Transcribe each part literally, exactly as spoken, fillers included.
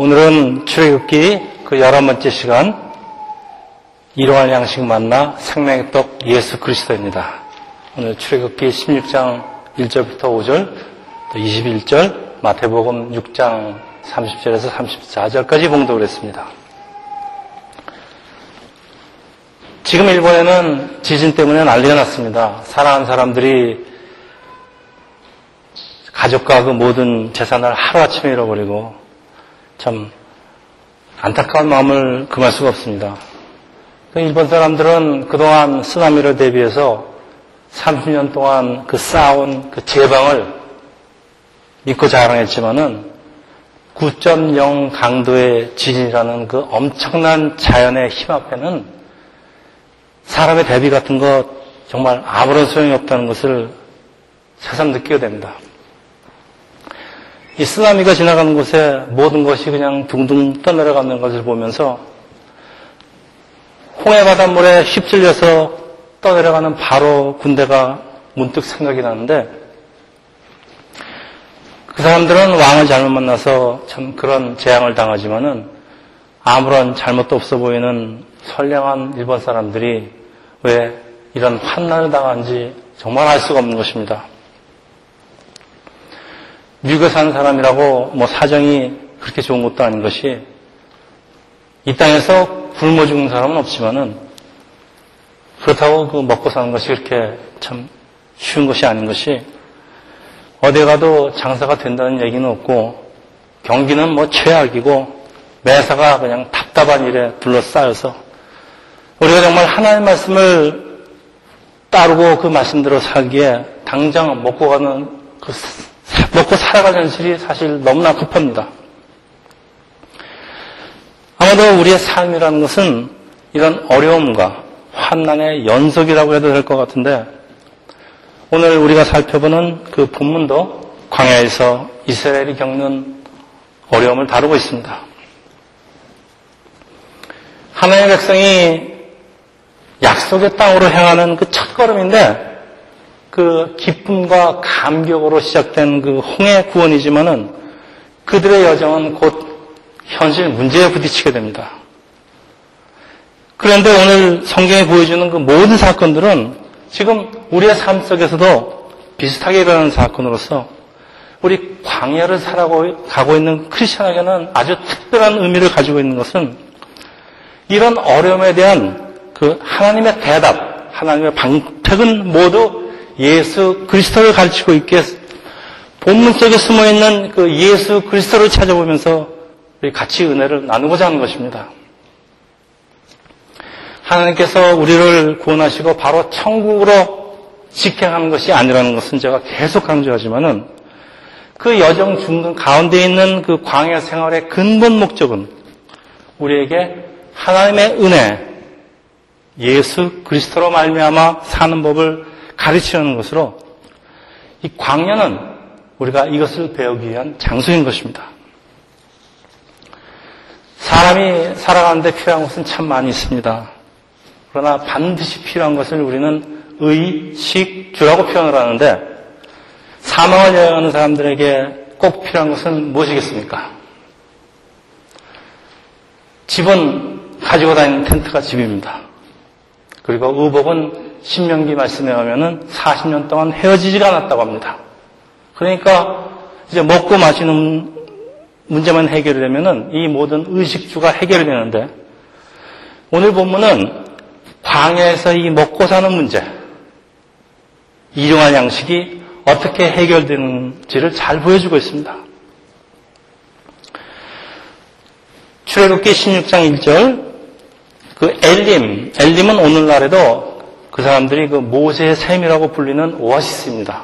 오늘은 출애굽기 그 열한 번째 시간 일용할 양식 만나 생명의 떡 예수 그리스도입니다. 오늘 출애굽기 십육 장 일 절부터 오 절, 또 이십일 절, 마태복음 육 장 삼십 절에서 삼십사 절까지 봉독을 했습니다. 지금 일본에는 지진 때문에 난리가 났습니다. 살아난 사람들이 가족과 그 모든 재산을 하루아침에 잃어버리고 참 안타까운 마음을 금할 수가 없습니다. 일본 사람들은 그동안 쓰나미를 대비해서 삼십 년 동안 그 쌓아온 그 제방을 믿고 자랑했지만은 구 점 영 강도의 지진이라는 그 엄청난 자연의 힘 앞에는 사람의 대비 같은 것 정말 아무런 소용이 없다는 것을 새삼 느끼게 됩니다. 이 쓰나미가 지나가는 곳에 모든 것이 그냥 둥둥 떠내려가는 것을 보면서 홍해 바닷물에 휩쓸려서 떠내려가는 바로 군대가 문득 생각이 나는데, 그 사람들은 왕을 잘못 만나서 참 그런 재앙을 당하지만은 아무런 잘못도 없어 보이는 선량한 일본 사람들이 왜 이런 환난을 당한지 정말 알 수가 없는 것입니다. 미국에 사는 사람이라고 뭐 사정이 그렇게 좋은 것도 아닌 것이, 이 땅에서 굶어 죽는 사람은 없지만은 그렇다고 그 먹고 사는 것이 그렇게 참 쉬운 것이 아닌 것이, 어디 가도 장사가 된다는 얘기는 없고 경기는 뭐 최악이고 매사가 그냥 답답한 일에 둘러싸여서 우리가 정말 하나님의 말씀을 따르고 그 말씀대로 살기에 당장 먹고 가는 그 먹고 살아갈 현실이 사실 너무나 급합니다. 아마도 우리의 삶이라는 것은 이런 어려움과 환난의 연속이라고 해도 될 것 같은데, 오늘 우리가 살펴보는 그 본문도 광야에서 이스라엘이 겪는 어려움을 다루고 있습니다. 하나님의 백성이 약속의 땅으로 향하는 그 첫걸음인데, 그 기쁨과 감격으로 시작된 그 홍해 구원이지만은 그들의 여정은 곧 현실 문제에 부딪히게 됩니다. 그런데 오늘 성경이 보여주는 그 모든 사건들은 지금 우리의 삶 속에서도 비슷하게 일어나는 사건으로서 우리 광야를 살아가고 있는 크리스천에게는 아주 특별한 의미를 가지고 있는 것은 이런 어려움에 대한 그 하나님의 대답, 하나님의 방책은 모두 예수 그리스도를 가르치고 있기에 본문 속에 숨어있는 그 예수 그리스도를 찾아보면서 우리 같이 은혜를 나누고자 하는 것입니다. 하나님께서 우리를 구원하시고 바로 천국으로 직행하는 것이 아니라는 것은 제가 계속 강조하지만은 그 여정 중간 가운데 있는 그 광야 생활의 근본 목적은 우리에게 하나님의 은혜, 예수 그리스도로 말미암아 사는 법을 가르치는 것으로, 이 광야는 우리가 이것을 배우기 위한 장소인 것입니다. 사람이 살아가는데 필요한 것은 참 많이 있습니다. 그러나 반드시 필요한 것을 우리는 의식주라고 표현을 하는데, 사망을 여행하는 사람들에게 꼭 필요한 것은 무엇이겠습니까? 집은 가지고 다니는 텐트가 집입니다. 그리고 의복은 신명기 말씀에 하면은 사십 년 동안 헤어지지가 않았다고 합니다. 그러니까 이제 먹고 마시는 문제만 해결되면은 이 모든 의식주가 해결이 되는데, 오늘 본문은 광야에서 이 먹고 사는 문제, 일용할 양식이 어떻게 해결되는지를 잘 보여주고 있습니다. 출애굽기 십육 장 일 절, 그 엘림, 엘림은 오늘날에도 그 사람들이 그 모세의 샘이라고 불리는 오아시스입니다.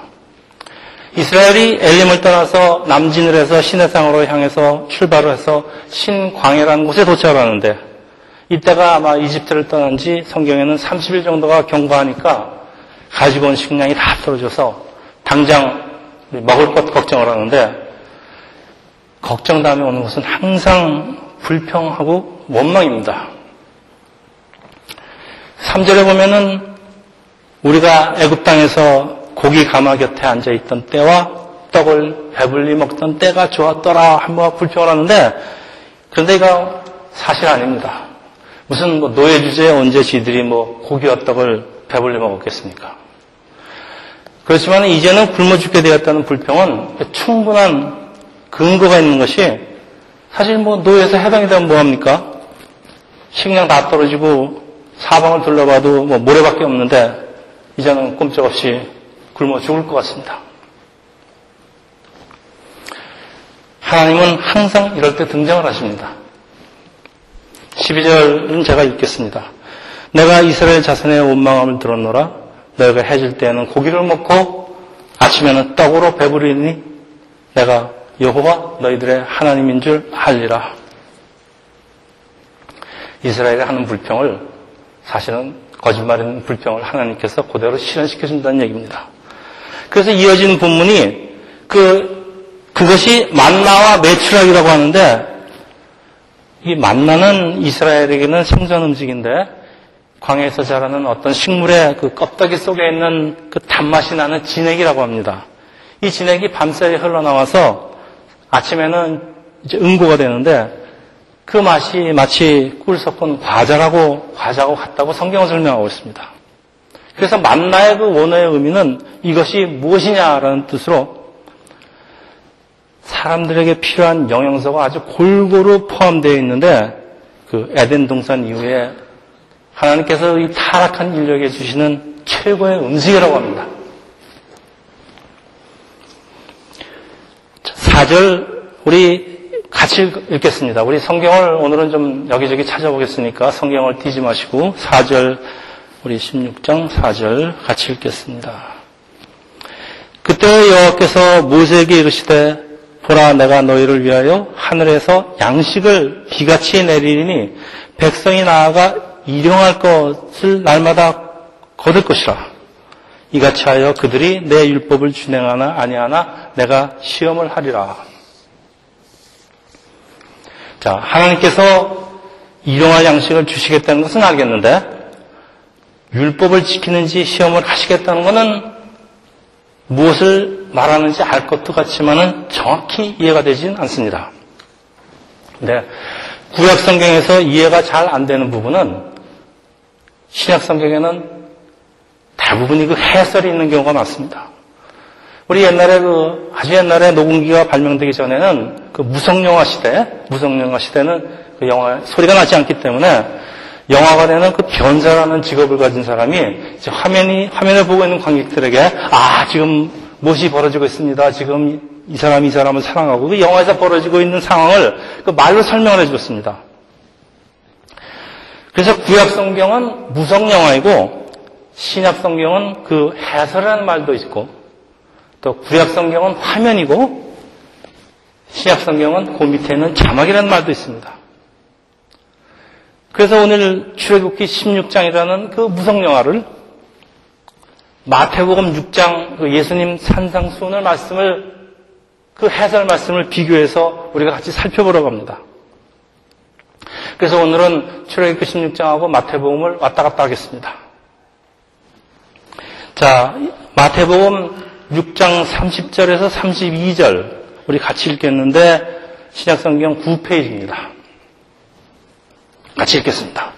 이스라엘이 엘림을 떠나서 남진을 해서 시내산으로 향해서 출발을 해서 신광야라는 곳에 도착하는데, 이때가 아마 이집트를 떠난 지 성경에는 삼십 일 정도가 경과하니까 가지고 온 식량이 다 떨어져서 당장 먹을 것 걱정을 하는데, 걱정 다음에 오는 것은 항상 불평하고 원망입니다. 삼 절에 보면은 우리가 애굽 땅에서 고기 가마 곁에 앉아있던 때와 떡을 배불리 먹던 때가 좋았더라 하며 불평을 하는데, 그런데 이거 사실 아닙니다. 무슨 뭐 노예 주제에 언제 지들이 뭐 고기 헛떡을 배불리 먹었겠습니까? 그렇지만 이제는 굶어 죽게 되었다는 불평은 충분한 근거가 있는 것이, 사실 뭐 노예에서 해방이 되면 뭐합니까? 식량 다 떨어지고 사방을 둘러봐도 뭐 모래밖에 없는데 이제는 꼼짝없이 굶어 죽을 것 같습니다. 하나님은 항상 이럴 때 등장을 하십니다. 십이 절은 제가 읽겠습니다. 내가 이스라엘 자손의 원망함을 들었노라. 너희가 해질 때에는 고기를 먹고 아침에는 떡으로 배부르니 내가 여호와 너희들의 하나님인 줄 알리라. 이스라엘이 하는 불평을, 사실은 거짓말인 불평을 하나님께서 그대로 실현시켜준다는 얘기입니다. 그래서 이어진 본문이 그 그것이 만나와 메추라기라고 하는데, 이 만나는 이스라엘에게는 생선 음식인데 광야에서 자라는 어떤 식물의 그 껍데기 속에 있는 그 단맛이 나는 진액이라고 합니다. 이 진액이 밤새 흘러나와서 아침에는 이제 응고가 되는데, 그 맛이 마치 꿀 섞은 과자라고, 과자하고 같다고 성경은 설명하고 있습니다. 그래서 만나의 그 원어의 의미는 이것이 무엇이냐라는 뜻으로, 사람들에게 필요한 영양소가 아주 골고루 포함되어 있는데, 그 에덴 동산 이후에 하나님께서 이 타락한 인류에게 주시는 최고의 음식이라고 합니다. 사 절 우리 같이 읽겠습니다. 우리 성경을 오늘은 좀 여기저기 찾아보겠으니까 성경을 뒤지 마시고 사 절, 우리 십육 장 사 절 같이 읽겠습니다. 그때 여호와께서 모세에게 이르시되 보라, 내가 너희를 위하여 하늘에서 양식을 비같이 내리니 백성이 나아가 일용할 것을 날마다 거둘 것이라. 이같이 하여 그들이 내 율법을 준행하나 아니하나 내가 시험을 하리라. 자, 하나님께서 일용할 양식을 주시겠다는 것은 알겠는데, 율법을 지키는지 시험을 하시겠다는 것은 무엇을 말하는지 알 것도 같지만은 정확히 이해가 되진 않습니다. 근데 구약 성경에서 이해가 잘 안 되는 부분은 신약 성경에는 대부분이 그 해설이 있는 경우가 많습니다. 우리 옛날에 그, 아주 옛날에 녹음기가 발명되기 전에는 그 무성영화 시대, 무성영화 시대는 그 영화, 소리가 나지 않기 때문에 영화관에는 그 변사라는 직업을 가진 사람이 이제 화면이, 화면을 보고 있는 관객들에게, 아, 지금 무엇이 벌어지고 있습니다. 지금 이 사람이 이 사람을 사랑하고, 그 영화에서 벌어지고 있는 상황을 그 말로 설명을 해주었습니다. 그래서 구약 성경은 무성영화이고, 신약 성경은 그 해설이라는 말도 있고, 또 구약 성경은 화면이고, 신약 성경은 그 밑에는 자막이라는 말도 있습니다. 그래서 오늘 출애굽기 십육 장이라는 그 무성영화를, 마태복음 육 장 그 예수님 산상수훈의 말씀을, 그 해설 말씀을 비교해서 우리가 같이 살펴보려고 합니다. 그래서 오늘은 출애굽기 십육 장하고 마태복음을 왔다 갔다 하겠습니다. 자, 마태복음 육 장 삼십 절에서 삼십이 절 우리 같이 읽겠는데, 신약성경 구 페이지입니다. 같이 읽겠습니다.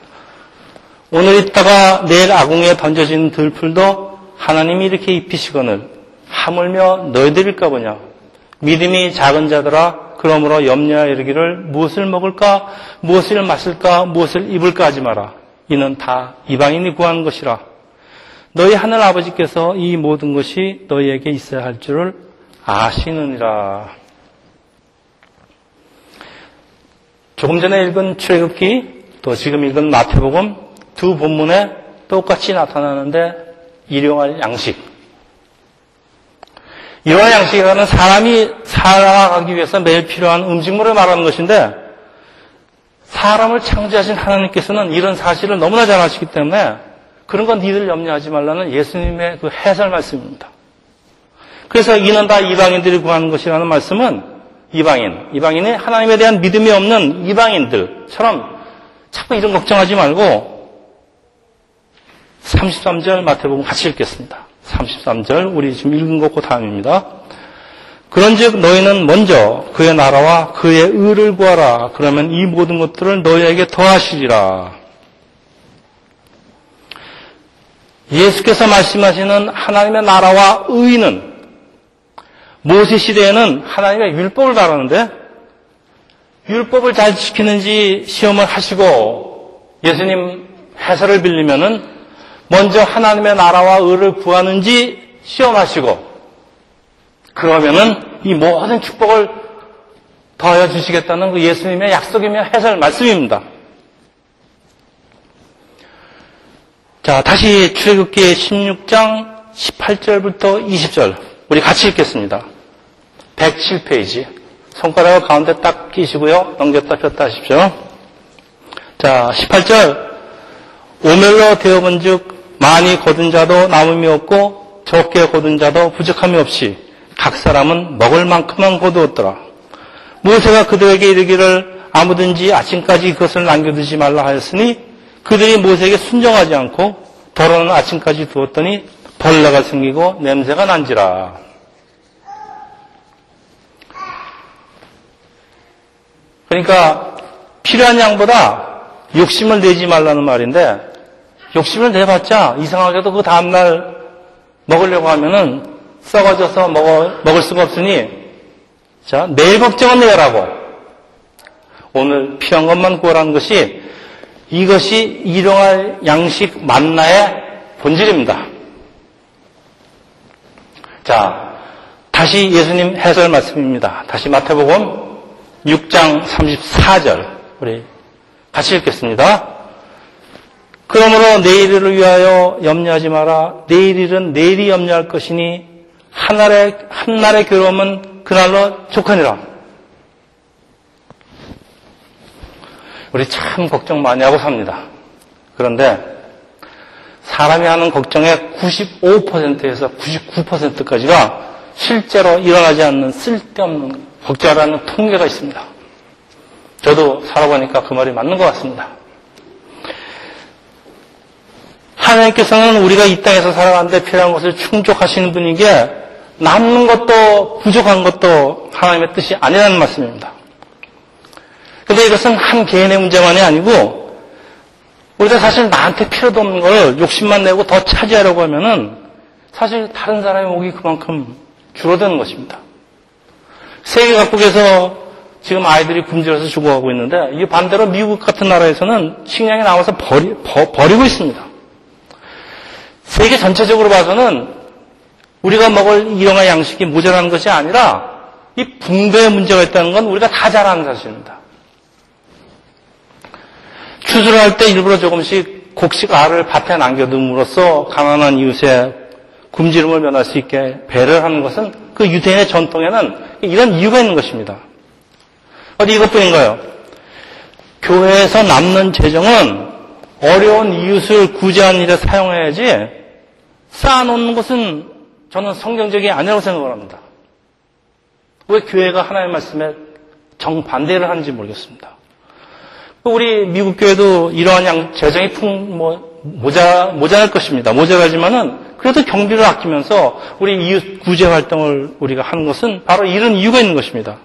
오늘 있다가 내일 아궁이에 던져진 들풀도 하나님이 이렇게 입히시거늘 하물며 너희들일까 보냐. 믿음이 작은 자들아, 그러므로 염려하여 이르기를 무엇을 먹을까, 무엇을 마실까, 무엇을 입을까 하지 마라. 이는 다 이방인이 구하는 것이라. 너희 하늘 아버지께서 이 모든 것이 너희에게 있어야 할 줄을 아시느니라. 조금 전에 읽은 출애굽기, 또 지금 읽은 마태복음 두 본문에 똑같이 나타나는데, 일용할 양식. 일용할 양식이라는 사람이 살아가기 위해서 매일 필요한 음식물을 말하는 것인데, 사람을 창조하신 하나님께서는 이런 사실을 너무나 잘 아시기 때문에 그런 건 니들 염려하지 말라는 예수님의 그 해설 말씀입니다. 그래서 이는 다 이방인들이 구하는 것이라는 말씀은, 이방인, 이방인이 하나님에 대한 믿음이 없는 이방인들처럼 자꾸 이런 걱정하지 말고, 삼십삼 절 마태복음 같이 읽겠습니다. 삼십삼 절 우리 지금 읽은 것과 다음입니다. 그런즉 너희는 먼저 그의 나라와 그의 의를 구하라. 그러면 이 모든 것들을 너희에게 더하시리라. 예수께서 말씀하시는 하나님의 나라와 의는, 모세 시대에는 하나님의 율법을 다루는데 율법을 잘 지키는지 시험을 하시고, 예수님 해설을 빌리면은 먼저 하나님의 나라와 의를 구하는지 시험하시고, 그러면은 이 모든 축복을 더하여 주시겠다는 그 예수님의 약속이며 해설 말씀입니다. 자, 다시 출애굽기 십육 장 십팔 절부터 이십 절 우리 같이 읽겠습니다. 백칠 페이지. 손가락을 가운데 딱 끼시고요. 넘겼다 폈다 하십시오. 자, 십팔 절. 오멸로 되어본 즉 많이 거둔 자도 남음이 없고 적게 거둔 자도 부족함이 없이 각 사람은 먹을 만큼만 거두었더라. 모세가 그들에게 이르기를 아무든지 아침까지 그것을 남겨두지 말라 하였으니 그들이 모세에게 순종하지 않고 더러는 아침까지 두었더니 벌레가 생기고 냄새가 난지라. 그러니까 필요한 양보다 욕심을 내지 말라는 말인데, 욕심을 내봤자 이상하게도 그 다음날 먹으려고 하면은 썩어져서 먹어, 먹을 수가 없으니, 자, 내일 걱정은 내라고, 오늘 필요한 것만 구하라는 것이, 이것이 일용할 양식 만나의 본질입니다. 자, 다시 예수님 해설 말씀입니다. 다시 마태복음 육 장 삼십사 절 우리 같이 읽겠습니다. 그러므로 내일을 위하여 염려하지 마라. 내일일은 내일이 염려할 것이니 한날의 한날의 괴로움은 그날로 족하니라. 우리 참 걱정 많이 하고 삽니다. 그런데 사람이 하는 걱정의 구십오 퍼센트에서 구십구 퍼센트까지가 실제로 일어나지 않는 쓸데없는 걱정이라는 통계가 있습니다. 저도 살아보니까 그 말이 맞는 것 같습니다. 하나님께서는 우리가 이 땅에서 살아가는데 필요한 것을 충족하시는 분이기에 남는 것도 부족한 것도 하나님의 뜻이 아니라는 말씀입니다. 근데 이것은 한 개인의 문제만이 아니고, 우리가 사실 나한테 필요도 없는 걸 욕심만 내고 더 차지하려고 하면은 사실 다른 사람이 오기 그만큼 줄어드는 것입니다. 세계 각국에서 지금 아이들이 굶주려서 죽어가고 있는데, 이게 반대로 미국 같은 나라에서는 식량이 나와서 버리, 버, 버리고 있습니다. 세계 전체적으로 봐서는 우리가 먹을 일용할 양식이 모자라는 것이 아니라 이 붕괴의 문제가 있다는 건 우리가 다 잘 아는 사실입니다. 추수를 할 때 일부러 조금씩 곡식 알을 밭에 남겨둠으로써 가난한 이웃의 굶주림을 면할 수 있게 배를 하는 것은 그 유대인의 전통에는 이런 이유가 있는 것입니다. 어디 이것뿐인가요? 교회에서 남는 재정은 어려운 이웃을 구제하는 일에 사용해야지, 쌓아놓는 것은 저는 성경적이 아니라고 생각을 합니다. 왜 교회가 하나님의 말씀에 정반대를 하는지 모르겠습니다. 우리 미국 교회도 이러한 양, 재정이 풍, 뭐, 모자, 모자랄 것입니다. 모자라지만은, 그래도 경비를 아끼면서 우리 이웃 구제 활동을 우리가 하는 것은 바로 이런 이유가 있는 것입니다.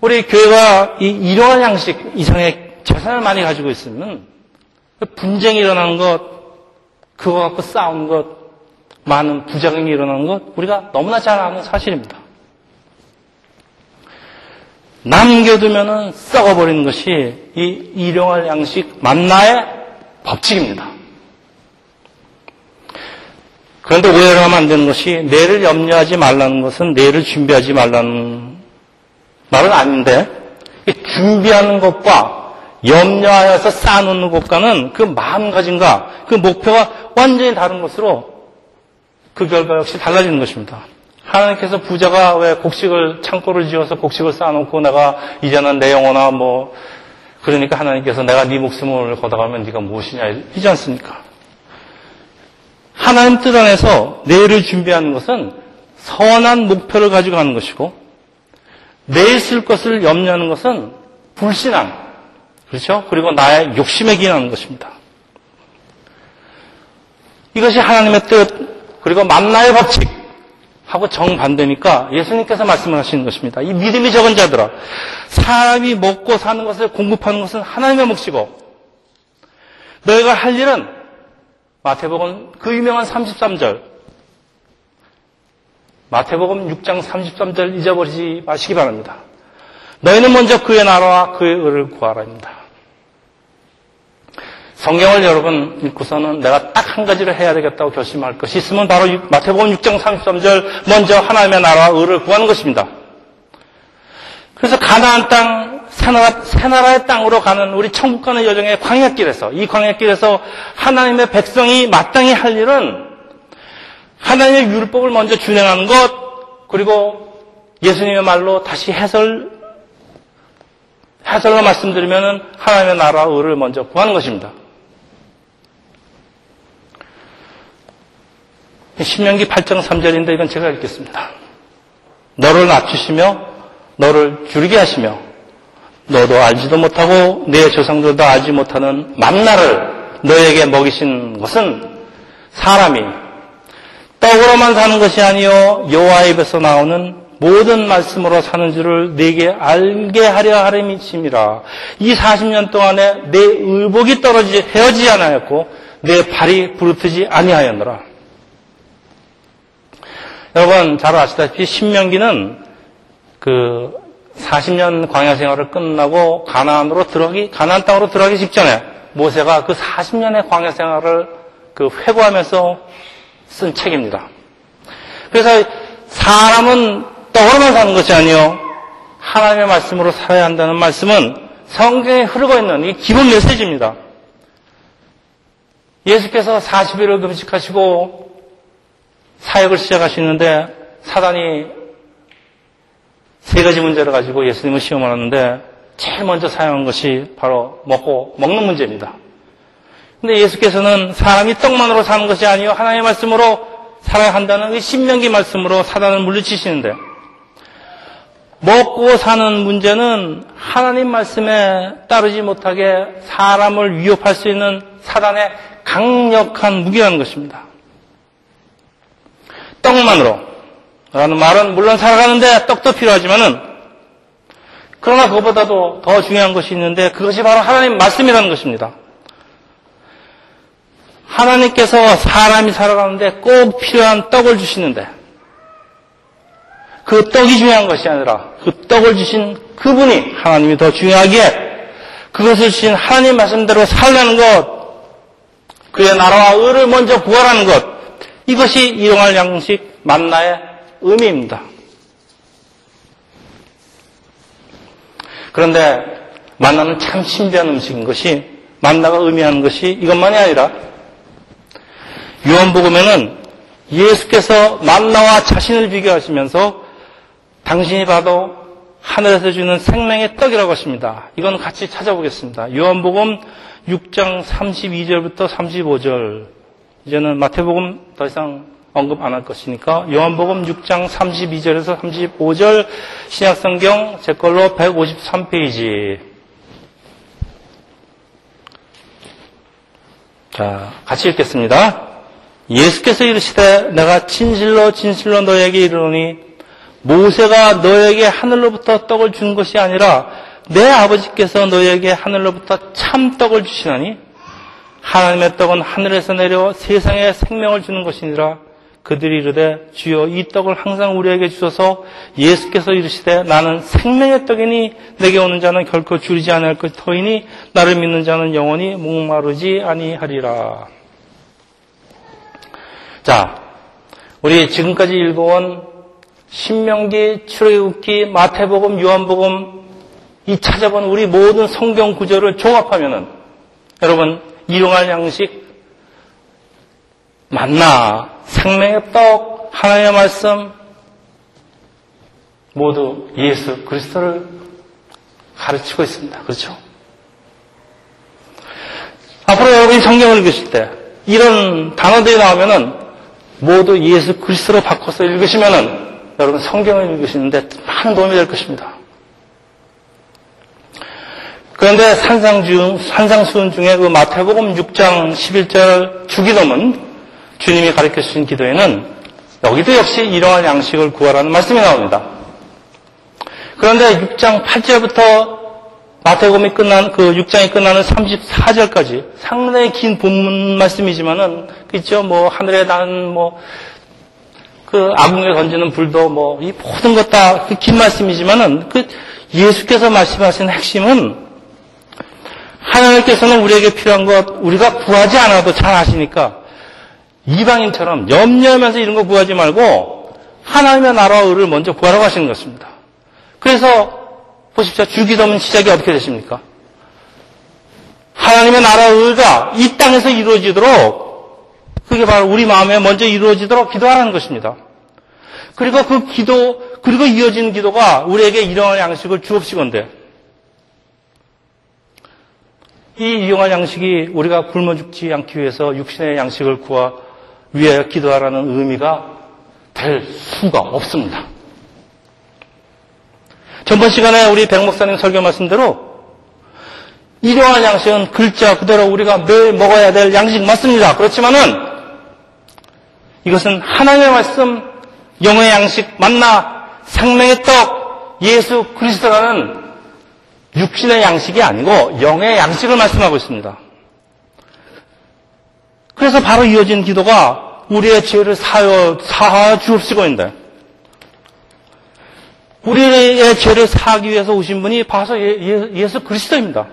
우리 교회가 이, 이러한 양식 이상의 재산을 많이 가지고 있으면, 분쟁이 일어나는 것, 그거 갖고 싸우는 것, 많은 부작용이 일어나는 것, 우리가 너무나 잘 아는 사실입니다. 남겨두면은 썩어버리는 것이 이 일용할 양식 만나의 법칙입니다. 그런데 오해를 하면 안 되는 것이, 내일을 염려하지 말라는 것은 내일을 준비하지 말라는 말은 아닌데, 준비하는 것과 염려하여서 쌓아놓는 것과는 그 마음가짐과 그 목표가 완전히 다른 것으로 그 결과 역시 달라지는 것입니다. 하나님께서 부자가 왜 곡식을 창고를 지어서 곡식을 쌓아놓고, 내가 이제는 내 영혼아 뭐 그러니까 하나님께서 내가 네 목숨을 걷어가면 네가 무엇이냐 이지 않습니까? 하나님 뜻 안에서 내일을 준비하는 것은 선한 목표를 가지고 하는 것이고, 내일 쓸 것을 염려하는 것은 불신앙, 그렇죠? 그리고 나의 욕심에 기인하는 것입니다. 이것이 하나님의 뜻, 그리고 만나의 법칙, 하고 정반대니까 예수님께서 말씀하시는 것입니다. 이 믿음이 적은 자들아, 사람이 먹고 사는 것을 공급하는 것은 하나님의 몫이고 너희가 할 일은, 마태복음 그 유명한 삼십삼 절, 마태복음 육 장 삼십삼 절 잊어버리지 마시기 바랍니다. 너희는 먼저 그의 나라와 그의 의를 구하라입니다. 성경을 여러분 읽고서는 내가 딱 한 가지를 해야 되겠다고 결심할 것이 있으면 바로 마태복음 육 장 삼십삼 절 먼저 하나님의 나라와 의를 구하는 것입니다. 그래서 가나안 땅, 새나라, 새나라의 땅으로 가는 우리 천국 가는 여정의 광야길에서, 이 광야길에서 하나님의 백성이 마땅히 할 일은 하나님의 율법을 먼저 준행하는 것, 그리고 예수님의 말로 다시 해설, 해설로 말씀드리면 하나님의 나라와 의를 먼저 구하는 것입니다. 신명기 팔 장 삼 절인데 이건 제가 읽겠습니다. 너를 낮추시며 너를 주리게 하시며 너도 알지도 못하고 내 조상들도 알지 못하는 만나를 너에게 먹이신 것은 사람이 떡으로만 사는 것이 아니요 여호와의 입에서 나오는 모든 말씀으로 사는 줄을 네게 알게 하려 하심이라. 이 사십 년 동안에 내 의복이 떨어지지 헤어지지 아니하였고 내 발이 부르트지 아니하였노라. 여러분 잘 아시다시피 신명기는 그 사십 년 광야 생활을 끝나고 가나안으로 들어가기, 가나안 땅으로 들어가기 직전에 모세가 그 사십 년의 광야 생활을 그 회고하면서 쓴 책입니다. 그래서 사람은 떡으로만 사는 것이 아니요 하나님의 말씀으로 살아야 한다는 말씀은 성경에 흐르고 있는 이 기본 메시지입니다. 예수께서 사십 일을 금식하시고 사역을 시작하시는데 사단이 세 가지 문제를 가지고 예수님을 시험하는데 제일 먼저 사용한 것이 바로 먹고 먹는 문제입니다. 그런데 예수께서는 사람이 떡만으로 사는 것이 아니요 하나님의 말씀으로 살아야 한다는 이 신명기 말씀으로 사단을 물리치시는데, 먹고 사는 문제는 하나님 말씀에 따르지 못하게 사람을 위협할 수 있는 사단의 강력한 무기라는 것입니다. 떡만으로 라는 말은 물론 살아가는데 떡도 필요하지만은, 그러나 그것보다도 더 중요한 것이 있는데 그것이 바로 하나님 말씀이라는 것입니다. 하나님께서 사람이 살아가는데 꼭 필요한 떡을 주시는데 그 떡이 중요한 것이 아니라 그 떡을 주신 그분이 하나님이 더 중요하기에 그것을 주신 하나님 말씀대로 살라는 것, 그의 나라와 의를 먼저 구하라는 것, 이것이 일용할 양식 만나의 의미입니다. 그런데 만나는 참 신비한 음식인 것이, 만나가 의미하는 것이 이것만이 아니라 요한복음에는 예수께서 만나와 자신을 비교하시면서 당신이 봐도 하늘에서 주는 생명의 떡이라고 하십니다. 이건 같이 찾아보겠습니다. 요한복음 육 장 삼십이 절부터 삼십오 절, 이제는 마태복음 더 이상 언급 안 할 것이니까 요한복음 육 장 삼십이 절에서 삼십오 절, 신약성경 제 걸로 백오십삼 페이지. 자, 같이 읽겠습니다. 예수께서 이르시되 내가 진실로 진실로 너에게 이르노니 모세가 너에게 하늘로부터 떡을 준 것이 아니라 내 아버지께서 너에게 하늘로부터 참 떡을 주시나니 하나님의 떡은 하늘에서 내려 세상에 생명을 주는 것이니라. 그들이 이르되 주여 이 떡을 항상 우리에게 주소서. 예수께서 이르시되 나는 생명의 떡이니 내게 오는 자는 결코 줄이지 아니할 것이니 나를 믿는 자는 영원히 목마르지 아니하리라. 자, 우리 지금까지 읽어온 신명기, 출애굽기, 마태복음, 요한복음, 이 찾아본 우리 모든 성경 구절을 종합하면은 여러분 일용할 양식, 만나, 생명의 떡, 하나님의 말씀, 모두 예수 그리스도를 가르치고 있습니다. 그렇죠? 앞으로 여러분이 성경을 읽으실 때 이런 단어들이 나오면은 모두 예수 그리스도로 바꿔서 읽으시면은 여러분 성경을 읽으시는데 많은 도움이 될 것입니다. 그런데 산상중, 산상수훈 중에 그 마태복음 육 장 십일 절 주기도문, 주님이 가르쳐 주신 기도에는 여기도 역시 이러한 양식을 구하라는 말씀이 나옵니다. 그런데 육 장 팔 절부터 마태복음이 끝난 그 육 장이 끝나는 삼십사 절까지 상당히 긴 본문 말씀이지만은 그죠? 뭐 하늘에 난 뭐 그 아궁에 던지는 불도 뭐 이 모든 것 다 그 긴 말씀이지만은 그 예수께서 말씀하신 핵심은 하나님께서는 우리에게 필요한 것 우리가 구하지 않아도 잘 아시니까 이방인처럼 염려하면서 이런 거 구하지 말고 하나님의 나라와 의를 먼저 구하라고 하시는 것입니다. 그래서 보십시오. 주기도문 시작이 어떻게 되십니까? 하나님의 나라의 의가 이 땅에서 이루어지도록 그게 바로 우리 마음에 먼저 이루어지도록 기도하라는 것입니다. 그리고 그 기도 그리고 이어지는 기도가 우리에게 이러한 양식을 주옵시건대 이 이용할 양식이 우리가 굶어 죽지 않기 위해서 육신의 양식을 구하 위하여 기도하라는 의미가 될 수가 없습니다. 전번 시간에 우리 백 목사님 설교 말씀대로 이러한 양식은 글자 그대로 우리가 매일 먹어야 될 양식 맞습니다. 그렇지만은 이것은 하나님의 말씀, 영의 양식, 만나, 생명의 떡, 예수 그리스도라는 육신의 양식이 아니고 영의 양식을 말씀하고 있습니다. 그래서 바로 이어진 기도가 우리의 죄를 사여, 사하 주옵시고인데 우리의 죄를 사하기 위해서 오신 분이 바로 예수 그리스도입니다.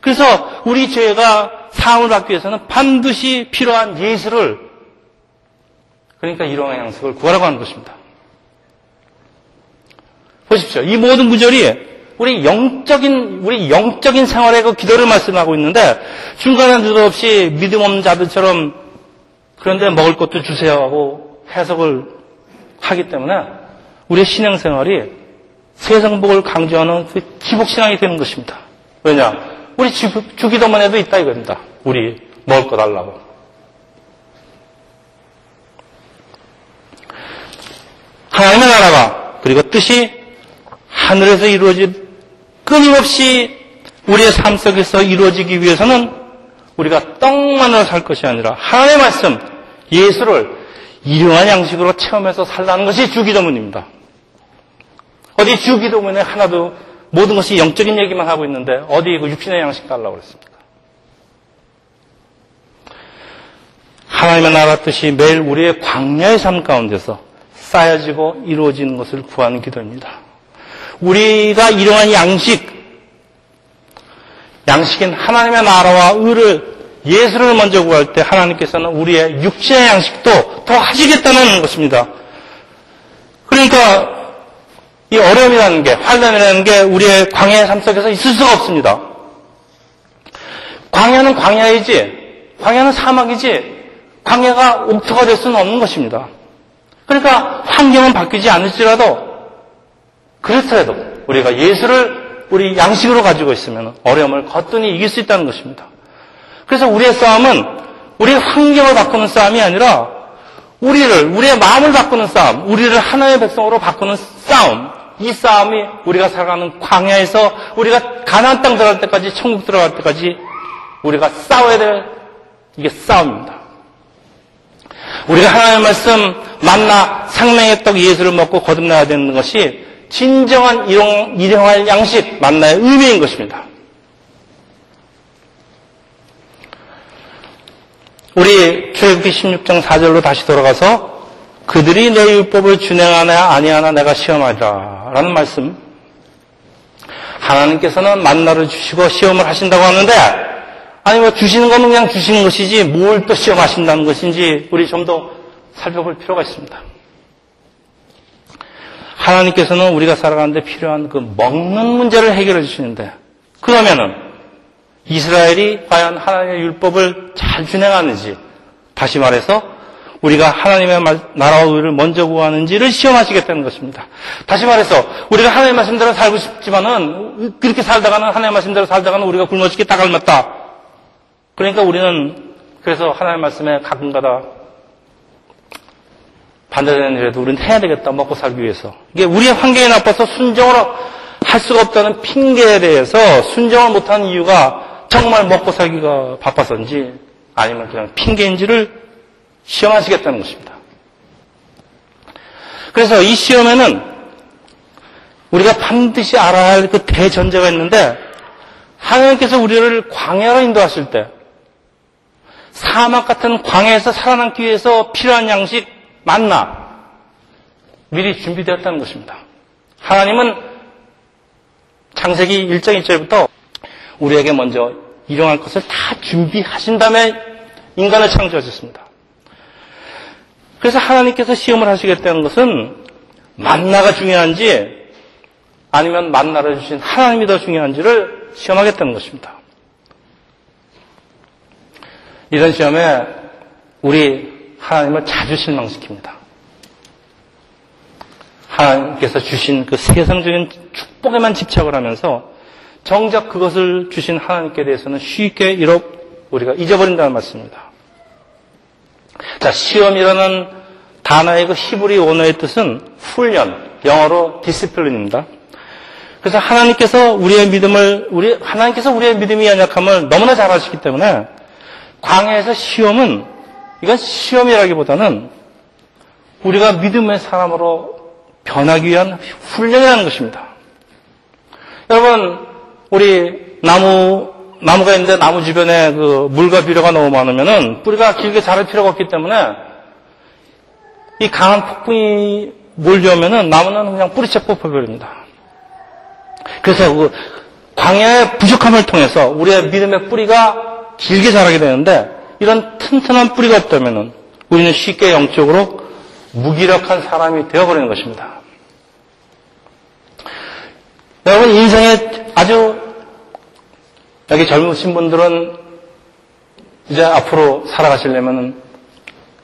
그래서 우리 죄가 사함을 받기 위해서는 반드시 필요한 예수를 그러니까 이런 양식을 구하라고 하는 것입니다. 보십시오. 이 모든 구절이 우리 영적인 우리 영적인 생활의 그 기도를 말씀하고 있는데 중간에 느닷없이 믿음 없는 자들처럼 그런데 먹을 것도 주세요 하고 해석을 하기 때문에 우리의 신앙생활이 세상복을 강조하는 그 기복신앙이 되는 것입니다. 왜냐? 우리 주, 주기도만 해도 있다 이겁니다. 우리 먹을 거 달라고. 하나님의 나라가 그리고 뜻이 하늘에서 이루어지 끊임없이 우리의 삶 속에서 이루어지기 위해서는 우리가 떡만으로 살 것이 아니라 하나님의 말씀, 예수를 일용한 양식으로 체험해서 살라는 것이 주기도문입니다. 어디 주기도문에 하나도 모든 것이 영적인 얘기만 하고 있는데 어디 그 육신의 양식 달라고 그랬습니까? 하나님의 나라 뜻이 매일 우리의 광야의 삶 가운데서 쌓여지고 이루어지는 것을 구하는 기도입니다. 우리가 일용한 양식, 양식인 하나님의 나라와 의를 예수를 먼저 구할 때 하나님께서는 우리의 육신의 양식도 더 하시겠다는 것입니다. 그러니까 이 어려움이라는 게, 환난이라는 게 우리의 광야의 삶 속에서 있을 수가 없습니다. 광야는 광야이지, 광야는 사막이지, 광야가 옥토가 될 수는 없는 것입니다. 그러니까 환경은 바뀌지 않을지라도 그렇더라도 우리가 예수를 우리 양식으로 가지고 있으면 어려움을 거뜬히 이길 수 있다는 것입니다. 그래서 우리의 싸움은 우리의 환경을 바꾸는 싸움이 아니라 우리를, 우리의 마음을 바꾸는 싸움, 우리를 하나의 백성으로 바꾸는 싸움, 이 싸움이 우리가 살아가는 광야에서 우리가 가나안 땅 들어갈 때까지, 천국 들어갈 때까지 우리가 싸워야 될 이게 싸움입니다. 우리가 하나님의 말씀, 만나, 생명의 떡 예수를 먹고 거듭나야 되는 것이 진정한 일용, 일용할 양식, 만나의 의미인 것입니다. 우리 출애굽기 십육 장 사 절로 다시 돌아가서 그들이 내 율법을 준행하나 아니하나 내가 시험하리라 라는 말씀 하나님께서는 만나를 주시고 시험을 하신다고 하는데 아니 뭐 주시는 거면 그냥 주시는 것이지 뭘 또 시험하신다는 것인지 우리 좀 더 살펴볼 필요가 있습니다. 하나님께서는 우리가 살아가는데 필요한 그 먹는 문제를 해결해 주시는데 그러면은 이스라엘이 과연 하나님의 율법을 잘 준행하는지 다시 말해서 우리가 하나님의 나라와 의를 먼저 구하는지를 시험하시겠다는 것입니다. 다시 말해서 우리가 하나님의 말씀대로 살고 싶지만은 그렇게 살다가는 하나님의 말씀대로 살다가는 우리가 굶어 죽게 딱 알맞다. 그러니까 우리는 그래서 하나님의 말씀에 가끔가다 반대되는 일에도 우리는 해야 되겠다 먹고 살기 위해서 이게 우리의 환경이 나빠서 순종으로 할 수가 없다는 핑계에 대해서 순정을 못하는 이유가 정말 먹고 살기가 바빠서인지 아니면 그냥 핑계인지를 시험하시겠다는 것입니다. 그래서 이 시험에는 우리가 반드시 알아야 할 그 대전제가 있는데, 하나님께서 우리를 광야로 인도하실 때 사막 같은 광야에서 살아남기 위해서 필요한 양식, 만나, 미리 준비되었다는 것입니다. 하나님은 창세기 일 장 일 절부터 우리에게 먼저 일용할 것을 다 준비하신 다음에 인간을 창조하셨습니다. 그래서 하나님께서 시험을 하시겠다는 것은 만나가 중요한지 아니면 만나를 주신 하나님이 더 중요한지를 시험하겠다는 것입니다. 이런 시험에 우리 하나님을 자주 실망시킵니다. 하나님께서 주신 그 세상적인 축복에만 집착을 하면서 정작 그것을 주신 하나님께 대해서는 쉽게 이렇 우리가 잊어버린다는 말씀입니다. 자, 시험이라는 단어의 그 히브리 원어의 뜻은 훈련, 영어로 디시플린입니다. 그래서 하나님께서 우리의 믿음을, 우리, 하나님께서 우리의 믿음이 연약함을 너무나 잘 아시기 때문에 광야에서 시험은, 이건 시험이라기보다는 우리가 믿음의 사람으로 변하기 위한 훈련이라는 것입니다. 여러분, 우리 나무, 나무가 있는데 나무 주변에 그 물과 비료가 너무 많으면은 뿌리가 길게 자랄 필요가 없기 때문에 이 강한 폭풍이 몰려오면은 나무는 그냥 뿌리채 뽑혀버립니다. 그래서 그 광야의 부족함을 통해서 우리의 믿음의 뿌리가 길게 자라게 되는데, 이런 튼튼한 뿌리가 없다면은 우리는 쉽게 영적으로 무기력한 사람이 되어버리는 것입니다. 여러분, 인생에 아주, 여기 젊으신 분들은 이제 앞으로 살아가시려면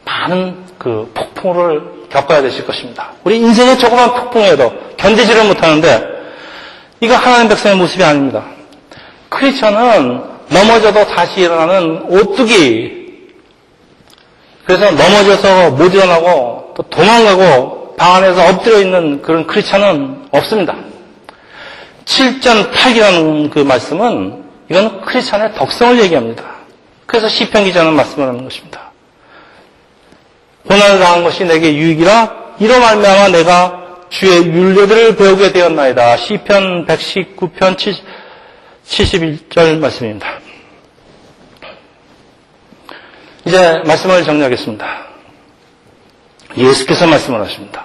많은 그 폭풍을 겪어야 되실 것입니다. 우리 인생의 조그만 폭풍에도 견디지를 못하는데, 이거 하나님 백성의 모습이 아닙니다. 크리스천은 넘어져도 다시 일어나는 오뚜기, 그래서 넘어져서 못 일어나고 도망가고 방 안에서 엎드려 있는 그런 크리스찬은 없습니다. 칠 전 팔 기라는 그 말씀은 이건 크리스찬의 덕성을 얘기합니다. 그래서 시편 기자는 말씀을 하는 것입니다. 고난을 당한 것이 내게 유익이라, 이로 말미암아 내가 주의 율례들을 배우게 되었나이다. 시편 백십구 편 칠십일 절 말씀입니다. 이제 말씀을 정리하겠습니다. 예수께서 말씀을 하십니다.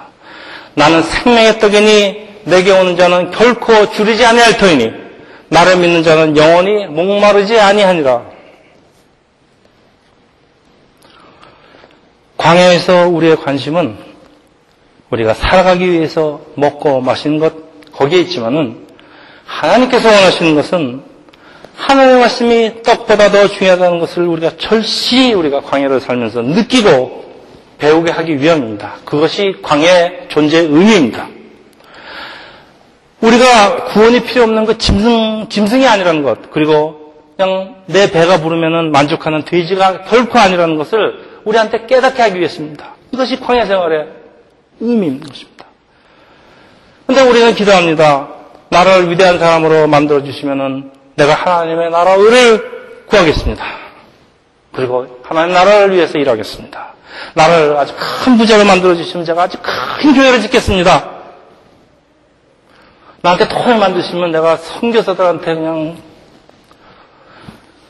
나는 생명의 떡이니 내게 오는 자는 결코 줄이지 아니할 터이니 나를 믿는 자는 영원히 목마르지 아니하니라. 광야에서 우리의 관심은 우리가 살아가기 위해서 먹고 마시는 것, 거기에 있지만은 하나님께서 원하시는 것은 하나님의 말씀이 떡보다 더 중요하다는 것을 우리가 절실히 우리가 광야를 살면서 느끼고 배우게 하기 위함입니다. 그것이 광야의 존재의 의미입니다. 우리가 구원이 필요 없는 것, 짐승, 짐승이 아니라는 것, 그리고 그냥 내 배가 부르면 만족하는 돼지가 결코 아니라는 것을 우리한테 깨닫게 하기 위해서입니다. 이것이 광야 생활의 의미인 것입니다. 그런데 우리는 기도합니다. 나라를 위대한 사람으로 만들어주시면 내가 하나님의 나라 의를 구하겠습니다. 그리고 하나님의 나라를 위해서 일하겠습니다. 나를 아주 큰 부자로 만들어주시면 제가 아주 큰 교회를 짓겠습니다. 나한테 돈을 만드시면 내가 선교사들한테 그냥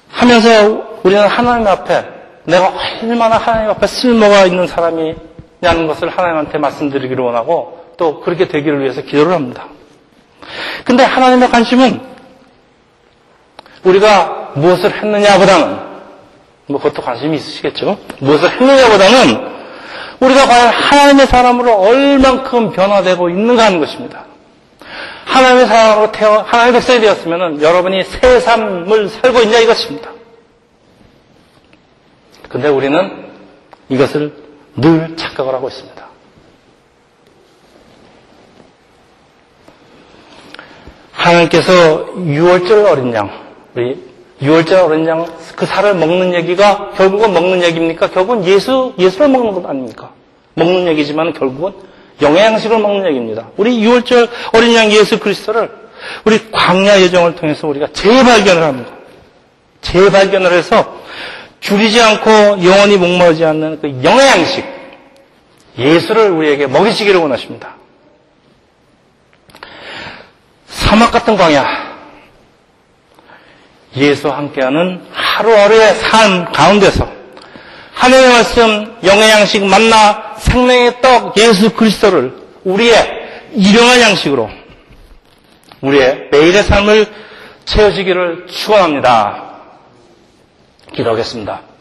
하면서 우리는 하나님 앞에 내가 얼마나 하나님 앞에 쓸모가 있는 사람이냐는 것을 하나님한테 말씀드리기를 원하고 또 그렇게 되기를 위해서 기도를 합니다. 근데 하나님의 관심은 우리가 무엇을 했느냐보다는, 뭐 그것도 관심이 있으시겠죠. 무엇을 했느냐보다는 우리가 과연 하나님의 사람으로 얼만큼 변화되고 있는가 하는 것입니다. 하나님의 사람으로 태어 하나님의 백성이 되었으면 여러분이 새 삶을 살고 있냐 이것입니다. 근데 우리는 이것을 늘 착각을 하고 있습니다. 하나님께서 유월절 어린 양, 우리 유월절 어린 양 그 살을 먹는 얘기가 결국은 먹는 얘기입니까? 결국은 예수, 예수를 먹는 것 아닙니까? 먹는 얘기지만 결국은 영의 양식을 먹는 얘기입니다. 우리 유월절 어린 양 예수 그리스도를 우리 광야 여정을 통해서 우리가 재발견을 합니다. 재발견을 해서 줄이지 않고 영원히 목마르지 않는 그 영의 양식, 예수를 우리에게 먹이시기를 원하십니다. 사막 같은 광야, 예수와 함께하는 하루하루의 삶 가운데서 하나님의 말씀, 영의 양식, 만나, 생명의 떡 예수 그리스도를 우리의 일용할 양식으로 우리의 매일의 삶을 채워주기를 축원합니다. 기도하겠습니다.